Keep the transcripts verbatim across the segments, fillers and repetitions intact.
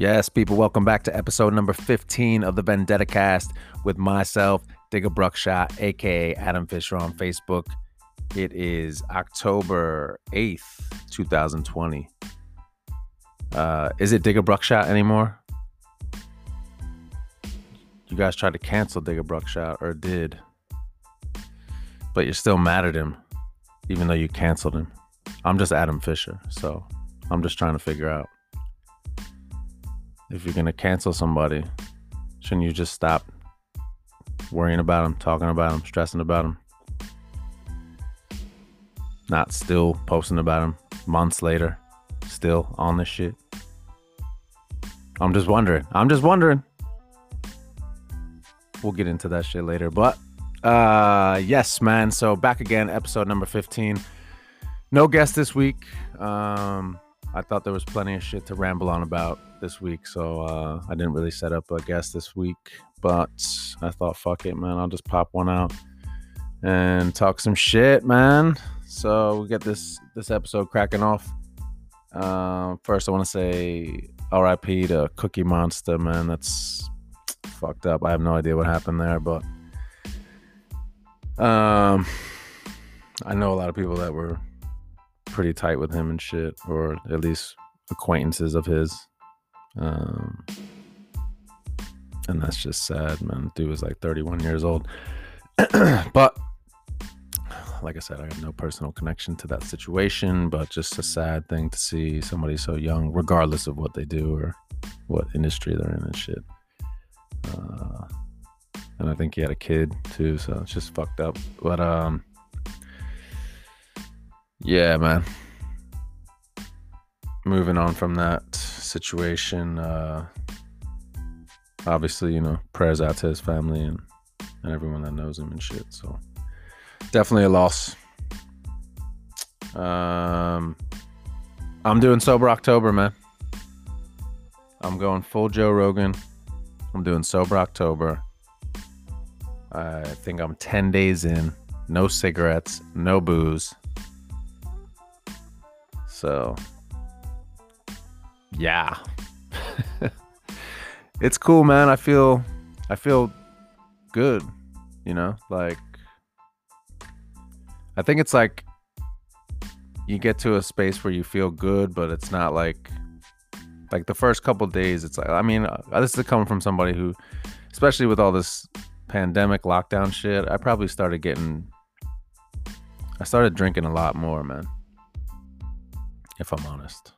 Yes, people, welcome back to episode number fifteen of the Vendetta Cast with myself, Digger Bruckshot, aka Adam Fisher on Facebook. It is October eighth, twenty twenty. Uh, is it Digger Bruckshot anymore? You guys tried to cancel Digger Bruckshot, or did, but you're still mad at him, even though you canceled him. I'm just Adam Fisher, so I'm just trying to figure out, if you're going to cancel somebody, shouldn't you just stop worrying about them, talking about them, stressing about them, not still posting about them months later, still on this shit? I'm just wondering. I'm just wondering. We'll get into that shit later, but uh, yes, man. So back again, episode number fifteen. No guest this week. Um, I thought there was plenty of shit to ramble on about this week, so uh, I didn't really set up a guest this week, but I thought, fuck it, man. I'll just pop one out and talk some shit, man. So we get this this episode cracking off. Uh, first, I want to say R I P to Cookie Monster, man. That's fucked up. I have no idea what happened there, but um, I know a lot of people that were pretty tight with him and shit, or at least acquaintances of his, um, and that's just sad, man. Dude was like thirty-one years old, but like I said, I have no personal connection to that situation, but just a sad thing to see somebody so young, regardless of what they do or what industry they're in and shit. Uh, and I think he had a kid too, so it's just fucked up. But um, yeah, man. Moving on from that situation, uh, obviously, you know, prayers out to his family and and everyone that knows him and shit. So definitely a loss. Um, I'm doing Sober October, man. I'm going full Joe Rogan. I'm doing Sober October. I think I'm ten days in. No cigarettes, no booze. So, yeah. It's cool, man. I feel, I feel good, you know? Like, I think it's like you get to a space where you feel good, but it's not like, like the first couple of days, it's like, I mean, this is coming from somebody who, especially with all this pandemic lockdown shit, I probably started getting, I started drinking a lot more, man, if I'm honest.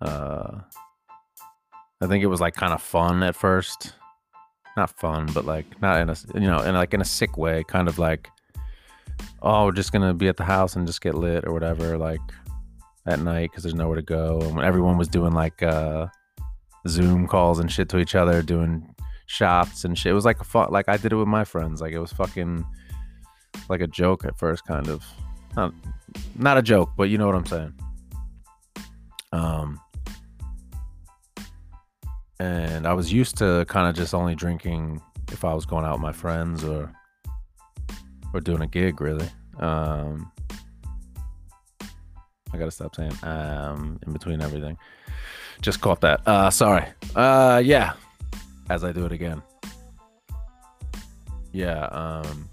Uh, I think it was like kind of fun at first. Not fun, but like not in a, you know, in like in a sick way, kind of like, oh, we're just going to be at the house and just get lit or whatever. Like, at night, because there's nowhere to go, and when everyone was doing like uh, Zoom calls and shit to each other, doing shots and shit, it was like a fun. Like I did it with my friends. Like it was fucking like a joke at first, kind of not not a joke, but you know what I'm saying. Um, and I was used to kind of just only drinking if I was going out with my friends or or doing a gig, really. Um. I gotta stop saying um in between everything. Just caught that. Uh sorry. Uh yeah. As I do it again. Yeah, um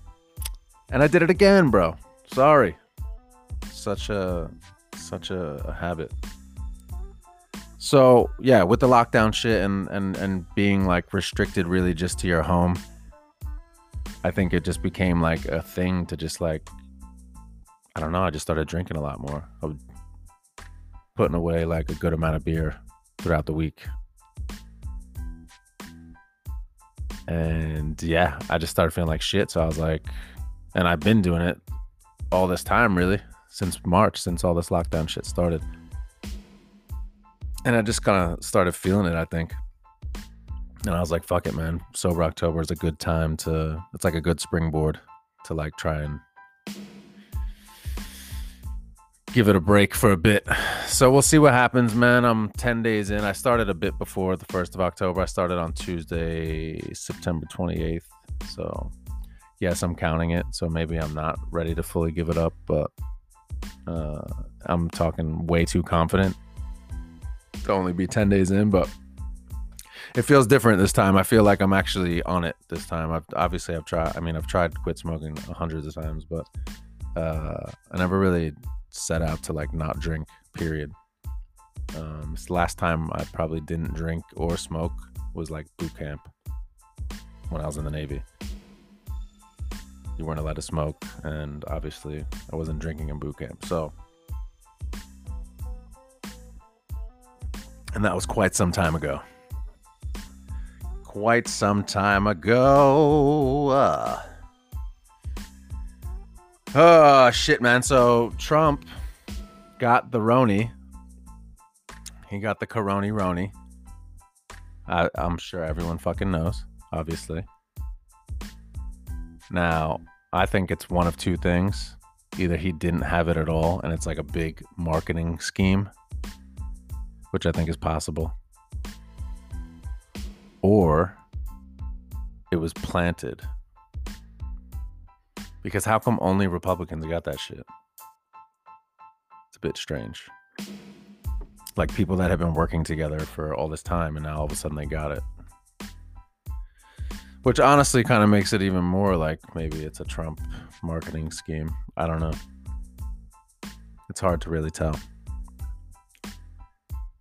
and I did it again, bro. Sorry. Such a such a, a habit. So yeah, with the lockdown shit and, and, and being like restricted really just to your home, I think it just became like a thing to just like, I don't know, I just started drinking a lot more. I was putting away like a good amount of beer throughout the week. And yeah, I just started feeling like shit. So I was like, and I've been doing it all this time, really, since March, since all this lockdown shit started. And I just kind of started feeling it, I think. And I was like, fuck it, man. Sober October is a good time to, it's like a good springboard to like try and give it a break for a bit. So we'll see what happens, man. I'm ten days in. I started a bit before the first of October. I started on Tuesday, September twenty-eighth. So yes, I'm counting it. So maybe I'm not ready to fully give it up, but uh, I'm talking way too confident. It'll only be ten days in, but it feels different this time. I feel like I'm actually on it this time. I've obviously I've tried, I mean, I've tried to quit smoking hundreds of times, but uh, I never really set out to like not drink, period. Um, it's the last time I probably didn't drink or smoke was like boot camp when I was in the Navy. You weren't allowed to smoke, and obviously I wasn't drinking in boot camp, so. And that was quite some time ago. Quite some time ago. Uh. Oh, shit, man. So Trump got the Roni. He got the Coroni Roni. I, I'm sure everyone fucking knows, obviously. Now, I think it's one of two things. Either he didn't have it at all, and it's like a big marketing scheme, which I think is possible. Or it was planted. Because how come only Republicans got that shit? It's a bit strange. Like people that have been working together for all this time, and now all of a sudden they got it. Which honestly kind of makes it even more like maybe it's a Trump marketing scheme. I don't know. It's hard to really tell.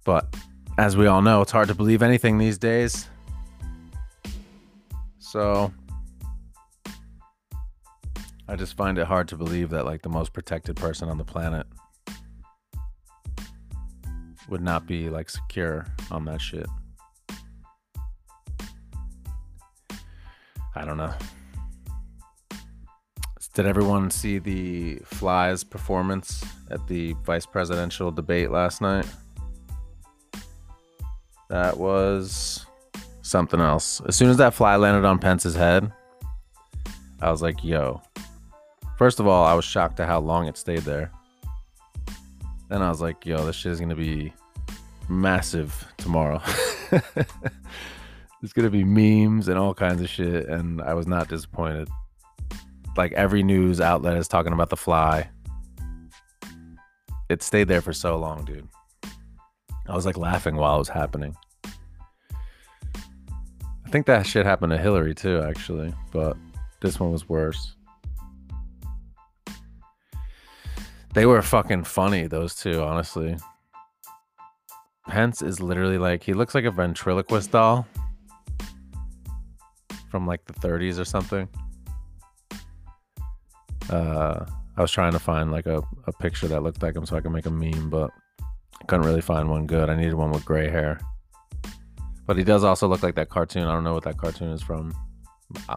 But as we all know, it's hard to believe anything these days. So I just find it hard to believe that like the most protected person on the planet would not be like secure on that shit. I don't know. Did everyone see the Fly's performance at the vice presidential debate last night? That was something else. As soon as that fly landed on Pence's head, I was like, yo. First of all, I was shocked at how long it stayed there. Then I was like, yo, this shit is going to be massive tomorrow. It's going to be memes and all kinds of shit. And I was not disappointed. Like every news outlet is talking about the fly. It stayed there for so long, dude. I was like laughing while it was happening. I think that shit happened to Hillary too, actually. But this one was worse. They were fucking funny, those two, honestly. Pence is literally like, he looks like a ventriloquist doll. From like the thirties or something. Uh, I was trying to find like a, a picture that looked like him so I could make a meme, but I couldn't really find one good. I needed one with gray hair. But he does also look like that cartoon. I don't know what that cartoon is from.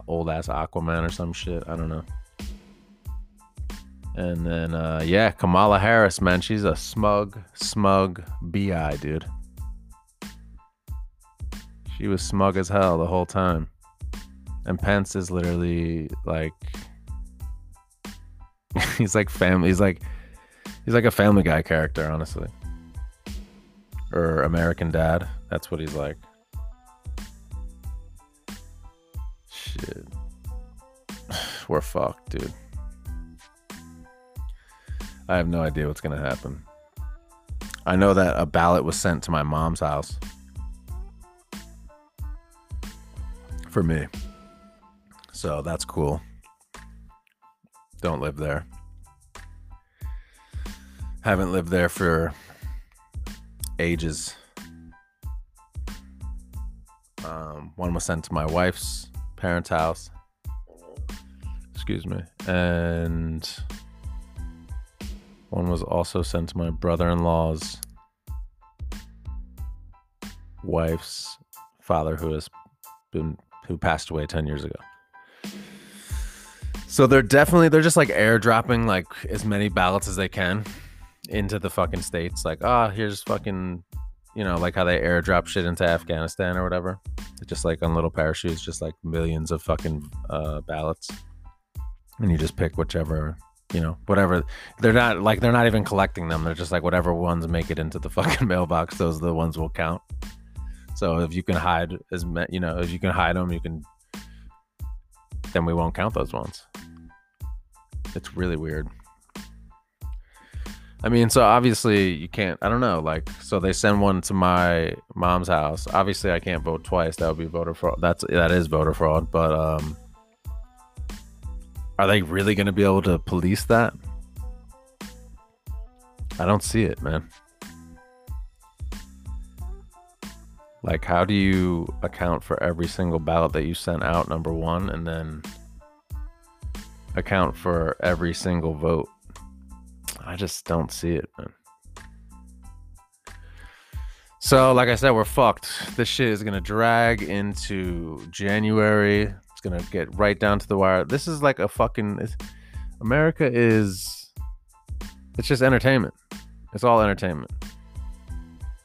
Old ass Aquaman or some shit. I don't know. And then, uh, yeah, Kamala Harris, man. She's a smug, smug B I, dude. She was smug as hell the whole time. And Pence is literally like, he's like family. He's like, he's like a Family Guy character, honestly. Or American Dad. That's what he's like. Shit. We're fucked, dude. I have no idea what's going to happen. I know that a ballot was sent to my mom's house. For me. So that's cool. Don't live there. Haven't lived there for ages. Um, one was sent to my wife's parents' house. Excuse me. And one was also sent to my brother-in-law's wife's father, who has been who passed away ten years ago. So they're definitely, they're just like airdropping like as many ballots as they can into the fucking states. Like, ah, oh, here's fucking, you know, like how they airdrop shit into Afghanistan or whatever. Just like on little parachutes, just like millions of fucking uh, ballots. And you just pick whichever, you know, whatever. They're not like, they're not even collecting them. They're just like whatever ones make it into the fucking mailbox, those are the ones will count. So if you can hide as many, you know, if you can hide them, you can, then we won't count those ones. It's really weird. I mean, so obviously you can't, I don't know, like, so they send one to my mom's house. Obviously I can't vote twice. That would be voter fraud. That's, that is voter fraud. But um, are they really going to be able to police that? I don't see it, man. Like, how do you account for every single ballot that you sent out, number one, and then account for every single vote? I just don't see it, man. So, like I said, we're fucked. This shit is going to drag into January. It's going to get right down to the wire. This is like a fucking... America is... It's just entertainment. It's all entertainment.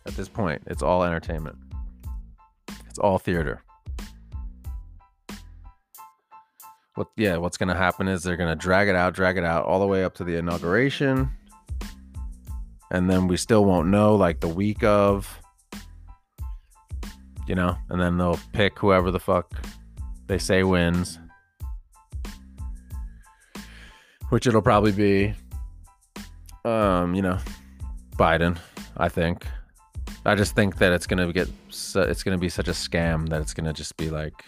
At this point, it's all entertainment. It's all theater. What, yeah, what's going to happen is they're going to drag it out, drag it out all the way up to the inauguration. And then we still won't know, like, the week of, you know, and then they'll pick whoever the fuck they say wins, which it'll probably be, um, you know, Biden, I think. I just think that it's going to get, it's going to be such a scam that it's going to just be like,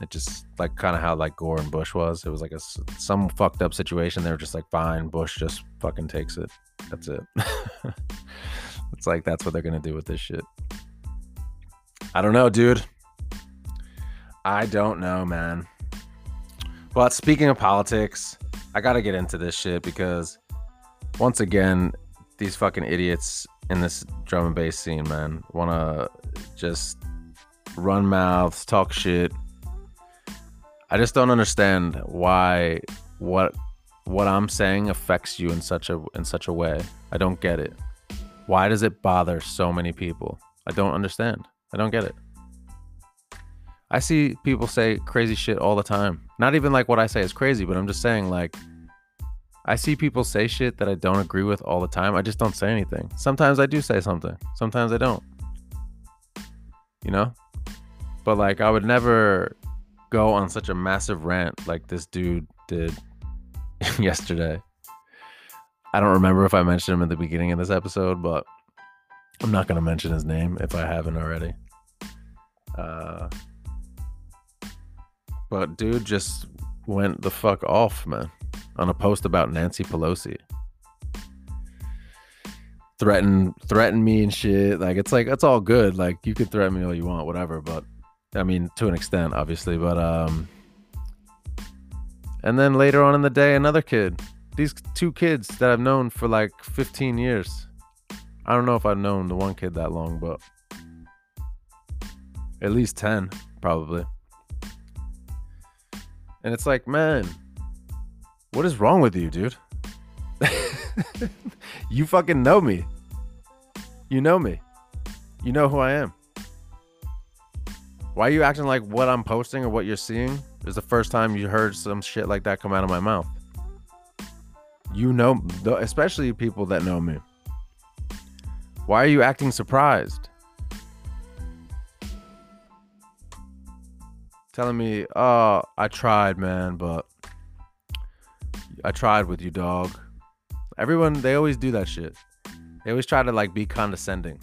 it just like kind of how like Gore and Bush was. It was like a, some fucked up situation. They were just like, fine, Bush just fucking takes it. That's it. It's like, that's what they're going to do with this shit. I don't know, dude. I don't know, man. But speaking of politics, I got to get into this shit because once again, these fucking idiots in this drum and bass scene, man, want to just run mouths, talk shit. I just don't understand why what what I'm saying affects you in such a in such a way. I don't get it. Why does it bother so many people? I don't understand. I don't get it. I see people say crazy shit all the time. Not even like what I say is crazy, but I'm just saying, like, I see people say shit that I don't agree with all the time. I just don't say anything. Sometimes I do say something. Sometimes I don't. You know? But like, I would never go on such a massive rant like this dude did yesterday. I don't remember if I mentioned him at the beginning of this episode, but I'm not going to mention his name if I haven't already. Uh, but dude just went the fuck off, man, on a post about Nancy Pelosi. Threaten, threaten me and shit. Like, it's like, it's all good. Like, you can threaten me all you want, whatever, but I mean, to an extent, obviously, but, um, and then later on in the day, another kid, these two kids that I've known for like fifteen years. I don't know if I've known the one kid that long, but at least ten, probably. And it's like, man, what is wrong with you, dude? You fucking know me. You know me. You know who I am. Why are you acting like what I'm posting or what you're seeing is the first time you heard some shit like that come out of my mouth? You know, especially people that know me. Why are you acting surprised? Telling me, oh, I tried, man, but I tried with you, dog. Everyone, they always do that shit. They always try to like be condescending.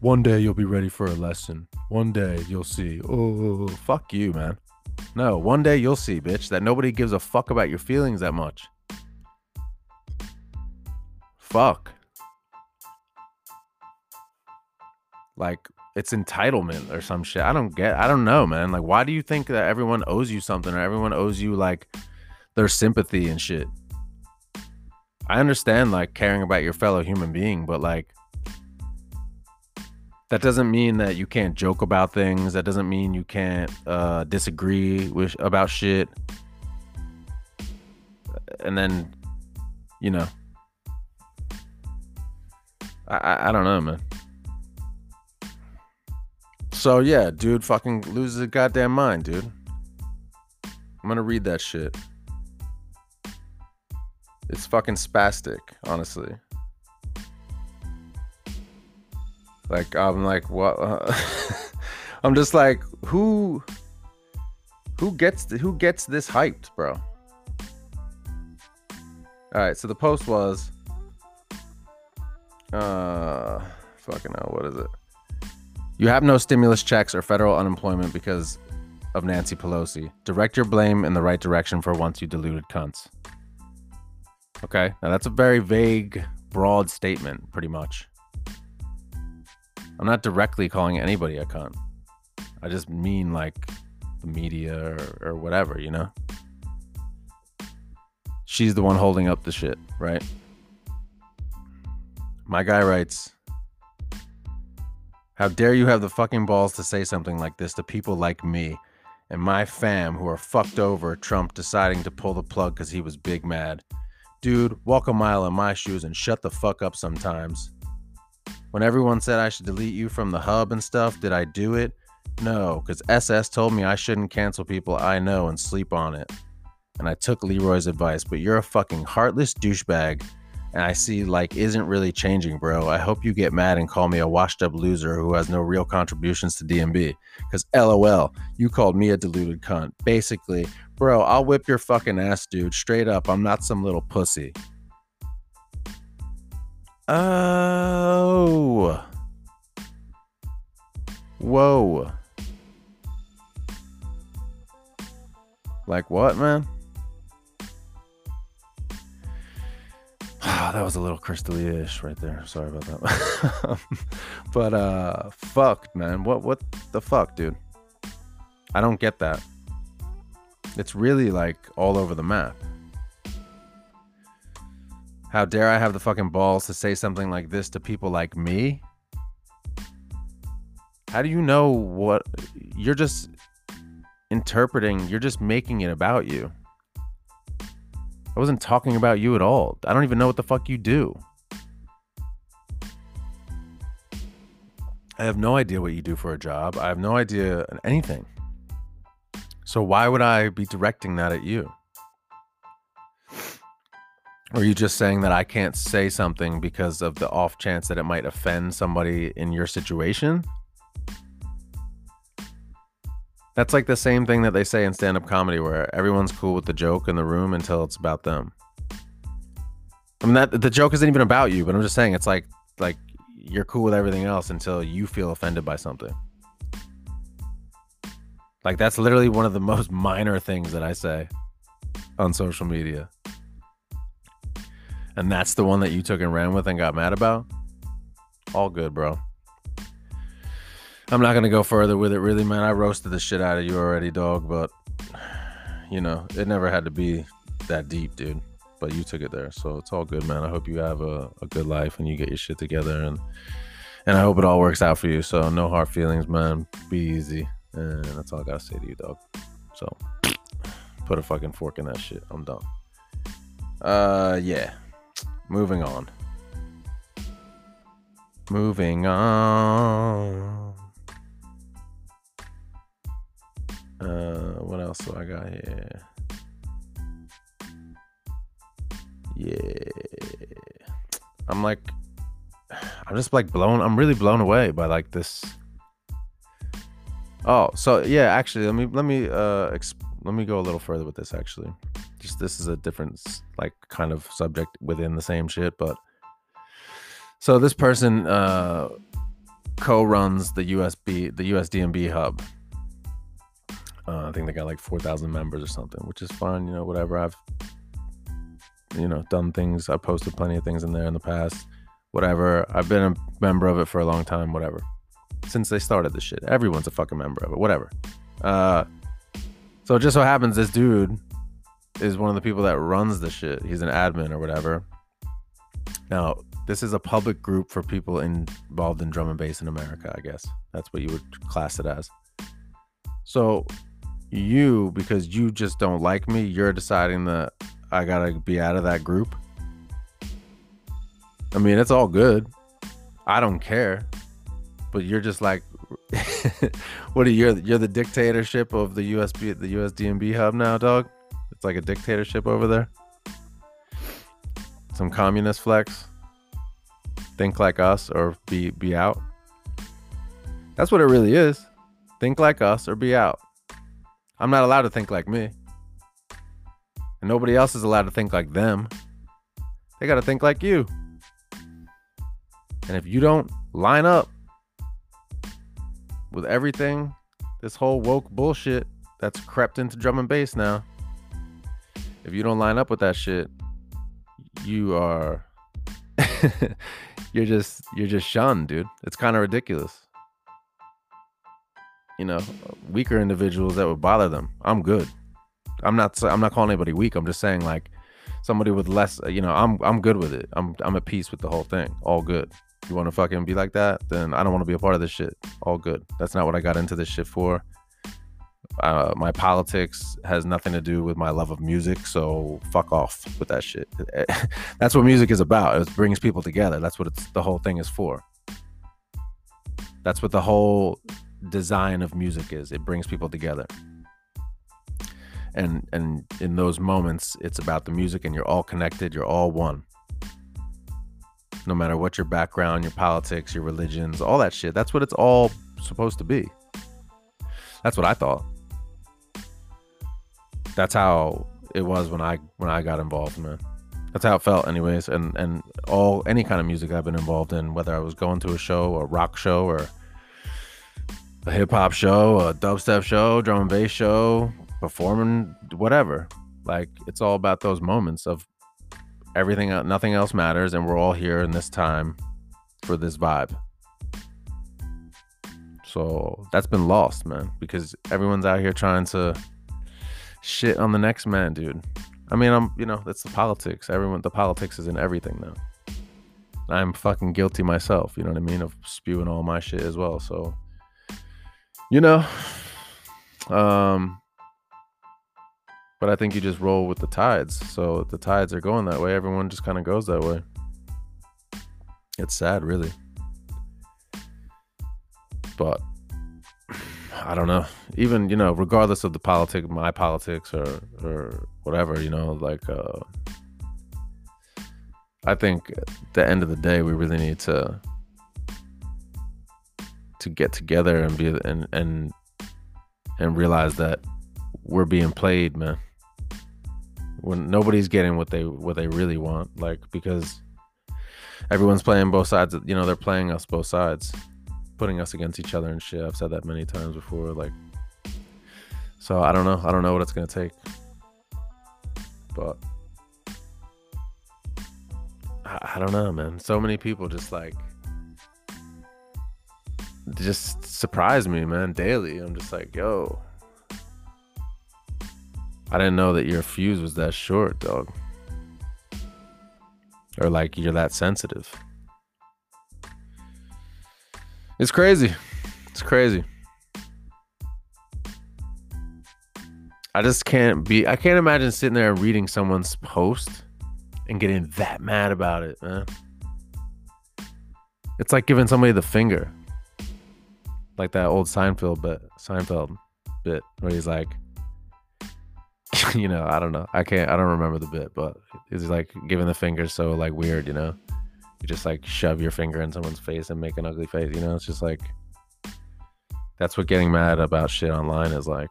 One day you'll be ready for a lesson. One day you'll see. Oh, fuck you, man. No, one day you'll see, bitch, that nobody gives a fuck about your feelings that much. Fuck. Like, it's entitlement or some shit. I don't get, I don't know, man. Like, why do you think that everyone owes you something or everyone owes you, like, their sympathy and shit? I understand, like, caring about your fellow human being, but, like, that doesn't mean that you can't joke about things. That doesn't mean you can't uh, disagree with about shit. And then, you know, I, I don't know, man. So yeah, dude fucking loses his goddamn mind, dude. I'm gonna read that shit. It's fucking spastic, honestly. Like, I'm like, what? Uh, I'm just like, who, who gets, who gets this hyped, bro? All right, so the post was, uh, fucking hell, what is it? You have no stimulus checks or federal unemployment because of Nancy Pelosi. Direct your blame in the right direction for once, you deluded cunts. Okay, now that's a very vague, broad statement, pretty much. I'm not directly calling anybody a cunt. I just mean, like, the media or, or whatever, you know? She's the one holding up the shit, right? My guy writes, how dare you have the fucking balls to say something like this to people like me and my fam who are fucked over Trump deciding to pull the plug because he was big mad. Dude, walk a mile in my shoes and shut the fuck up sometimes. When everyone said I should delete you from the hub and stuff, did I do it? No, because S S told me I shouldn't cancel people I know and sleep on it. And I took Leroy's advice, but you're a fucking heartless douchebag. And I see, like, isn't really changing, bro. I hope you get mad and call me a washed-up loser who has no real contributions to D M B. Because LOL, you called me a deluded cunt. Basically, bro, I'll whip your fucking ass, dude. Straight up, I'm not some little pussy. Oh. Whoa. Like what, man? Oh, that was a little crystally-ish right there. Sorry about that. But, uh, fuck, man. What, what the fuck, dude? I don't get that. It's really, like, all over the map. How dare I have the fucking balls to say something like this to people like me? How do you know what... You're just interpreting. You're just making it about you. I wasn't talking about you at all. I don't even know what the fuck you do. I have no idea what you do for a job. I have no idea anything. So why would I be directing that at you? Or are you just saying that I can't say something because of the off chance that it might offend somebody in your situation? That's like the same thing that they say in stand-up comedy where everyone's cool with the joke in the room until it's about them. I mean, that the joke isn't even about you, but I'm just saying it's like like you're cool with everything else until you feel offended by something. Like, that's literally one of the most minor things that I say on social media. And that's the one that you took and ran with and got mad about? All good, bro. I'm not going to go further with it, really, man. I roasted the shit out of you already, dog, but, you know, it never had to be that deep, dude. But you took it there, so it's all good, man. I hope you have a, a good life and you get your shit together, and and I hope it all works out for you. So no hard feelings, man. Be easy, and that's all I got to say to you, dog. So put a fucking fork in that shit. I'm done. Uh, yeah. Moving on. Moving on. Uh, what else do I got here? Yeah. I'm like, I'm just like blown. I'm really blown away by like this. Oh, so yeah, actually, let me, let me, uh, exp- let me go a little further with this, actually. Just, this is a different, like, kind of subject within the same shit, but so this person, uh, co-runs the U S B, the U S D M B hub. Uh, I think they got like four thousand members or something, which is fine, you know, whatever. I've, you know, done things. I posted plenty of things in there in the past, whatever. I've been a member of it for a long time, whatever. Since they started this shit, everyone's a fucking member of it, whatever. Uh, so it just so happens this dude is one of the people that runs the shit. He's an admin or whatever. Now, this is a public group for people involved in drum and bass in America, I guess. That's what you would class it as. So... you, because you just don't like me, you're deciding that I gotta be out of that group. I mean, it's all good. I don't care. But you're just like, what are you? You're the dictatorship of the U S B, the U S D M B hub now, dog. It's like a dictatorship over there. Some communist flex. Think like us or be be out. That's what it really is. Think like us or be out. I'm not allowed to think like me. And nobody else is allowed to think like them. They got to think like you. And if you don't line up with everything, this whole woke bullshit that's crept into drum and bass now, if you don't line up with that shit, you are you're just you're just shunned, dude. It's kind of ridiculous. You know, weaker individuals that would bother them. I'm good. I'm not I'm not calling anybody weak. I'm just saying, like, somebody with less, you know, I'm I'm good with it. I'm I'm at peace with the whole thing. All good. You want to fucking be like that? Then I don't want to be a part of this shit. All good. That's not what I got into this shit for. Uh, my politics has nothing to do with my love of music, so fuck off with that shit. That's what music is about. It brings people together. That's what it's, the whole thing is for. That's what the whole design of music is. It brings people together. And and in those moments, it's about the music, and you're all connected. You're all one. No matter what your background, your politics, your religions, all that shit. That's what it's all supposed to be. That's what I thought. That's how it was when I when I got involved, man. That's how it felt, anyways. And and all any kind of music I've been involved in, whether I was going to a show, a rock show, or a hip hop show, a dubstep show, drum and bass show, performing, whatever. Like, it's all about those moments of everything, nothing else matters, and we're all here in this time for this vibe. So that's been lost, man, because everyone's out here trying to shit on the next man, dude. I mean, I'm, you know, that's the politics. Everyone, the politics is in everything now. I'm fucking guilty myself, you know what I mean, of spewing all my shit as well. So, you know, um, but I think you just roll with the tides. So if the tides are going that way, everyone just kind of goes that way. It's sad, really. But I don't know. Even, you know, regardless of the politics, my politics or or whatever, you know, like, uh, I think at the end of the day, we really need to to get together and be and and and realize that we're being played, man. When nobody's getting what they what they really want, like, because everyone's playing both sides. You know, they're playing us both sides, putting us against each other and shit. I've said that many times before. Like, so I don't know. I don't know what it's gonna take, but I, I don't know, man. So many people just like just surprise me, man. Daily, I'm just like, yo. I didn't know that your fuse was that short, dog. Or like you're that sensitive. It's crazy. It's crazy. I just can't be, I can't imagine sitting there and reading someone's post and getting that mad about it, man. It's like giving somebody the finger. Like that old Seinfeld bit, Seinfeld bit where he's like, you know, I don't know. I can't, I don't remember the bit, but it's like giving the finger so like weird, you know? You just like shove your finger in someone's face and make an ugly face, you know? It's just like, that's what getting mad about shit online is like.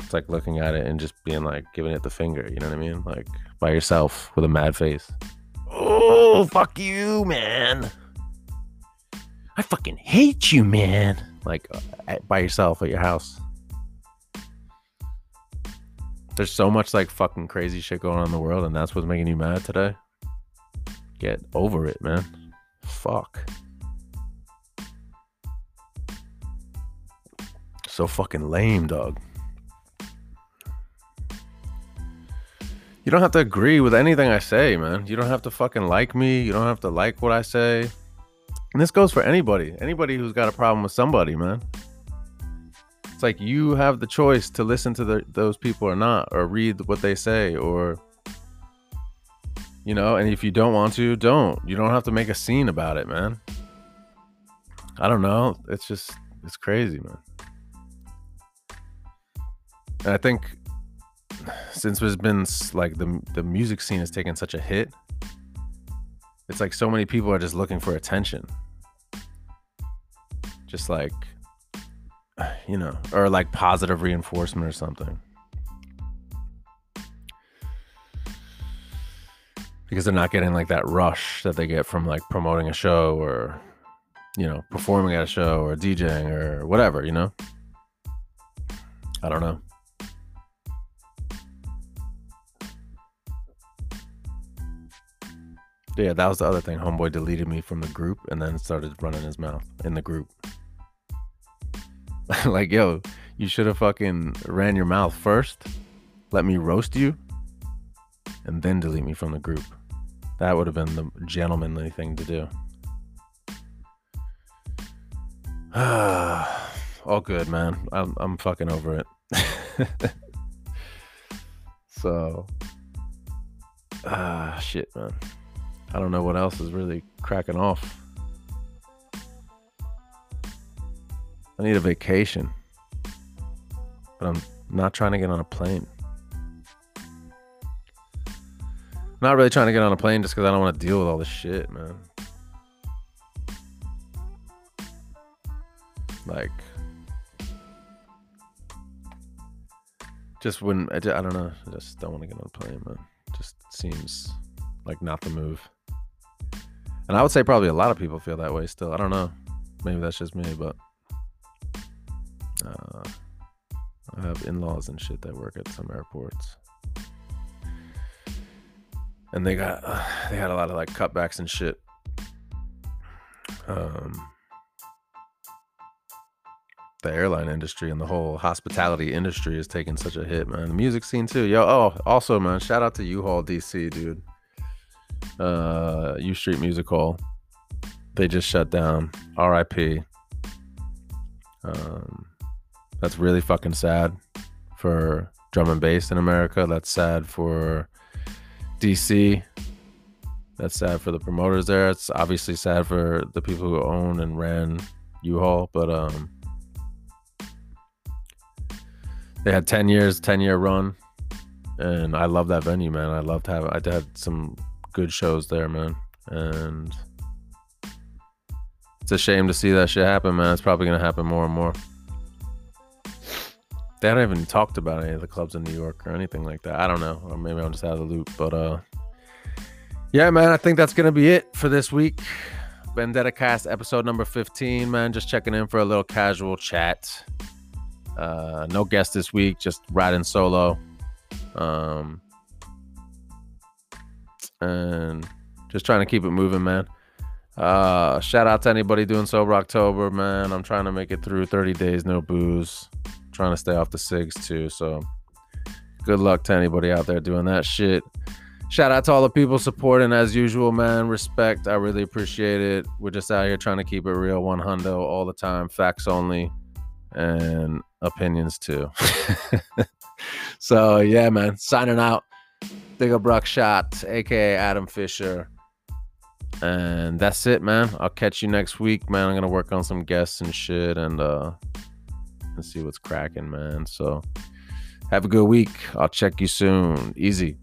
It's like looking at it and just being like, giving it the finger, you know what I mean? Like by yourself with a mad face. Oh, fuck you, man. I fucking hate you, man. Like by yourself at your house. There's so much like fucking crazy shit going on in the world, and that's what's making you mad today? Get over it, man. Fuck. So fucking lame, dog. You don't have to agree with anything I say, man. You don't have to fucking like me. You don't have to like what I say. And this goes for anybody. Anybody who's got a problem with somebody, man. It's like you have the choice to listen to the, those people or not, or read what they say, or, you know, and if you don't want to, don't. You don't have to make a scene about it, man. I don't know. It's just, it's crazy, man. And I think since there's been like the, the music scene has taken such a hit, it's like so many people are just looking for attention. Just like, you know, or like positive reinforcement or something. because they're not getting like that rush that they get from like promoting a show or, you know, performing at a show or DJing or whatever, you know? I don't know. Yeah, that was the other thing. Homeboy deleted me from the group and then started running his mouth in the group. Like, yo, you should have fucking ran your mouth first, let me roast you, and then delete me from the group. That would have been the gentlemanly thing to do. All good, man. I'm, I'm fucking over it. So, ah, shit, man. I don't know what else is really cracking off. I need a vacation. But I'm not trying to get on a plane. I'm not really trying to get on a plane just because I don't want to deal with all this shit, man. Like, just wouldn't, I, just, I don't know. I just don't want to get on a plane, man. Just seems like not the move. And I would say probably a lot of people feel that way still. I don't know. Maybe that's just me, but uh, I have in-laws and shit that work at some airports. And they got uh, they had a lot of like cutbacks and shit. Um, the airline industry and the whole hospitality industry is taking such a hit, man. The music scene too. Yo, oh, also, man, shout out to U Haul D C, dude. Uh, U Street Music Hall. They just shut down. R I P. Um, that's really fucking sad for drum and bass in America. That's sad for D C. That's sad for the promoters there. It's obviously sad for the people who own and ran U-Haul, but um, they had ten years, ten year run, and I love that venue, man. I loved having. I had some good shows there, man, and it's a shame to see that shit happen, man. It's probably gonna happen more and more. They haven't even talked about any of the clubs in New York or anything like that. I don't know, or maybe I'm just out of the loop, but uh yeah, man, I think that's gonna be it for this week. Vendetta Cast episode number fifteen, man. Just checking in for a little casual chat. Uh no guest this week, just riding solo. um And just trying to keep it moving, man. Uh, shout out to anybody doing Sober October, man. I'm trying to make it through thirty days, no booze. I'm trying to stay off the cigs, too. So good luck to anybody out there doing that shit. Shout out to all the people supporting, as usual, man. Respect. I really appreciate it. We're just out here trying to keep it real. One hundo all the time. Facts only. And opinions, too. So, yeah, man. Signing out. Digger Bruckshot, aka Adam Fisher, and that's it, man. I'll catch you next week, man. I'm gonna work on some guests and shit, and uh, and see what's cracking, man. So have a good week. I'll check you soon. Easy.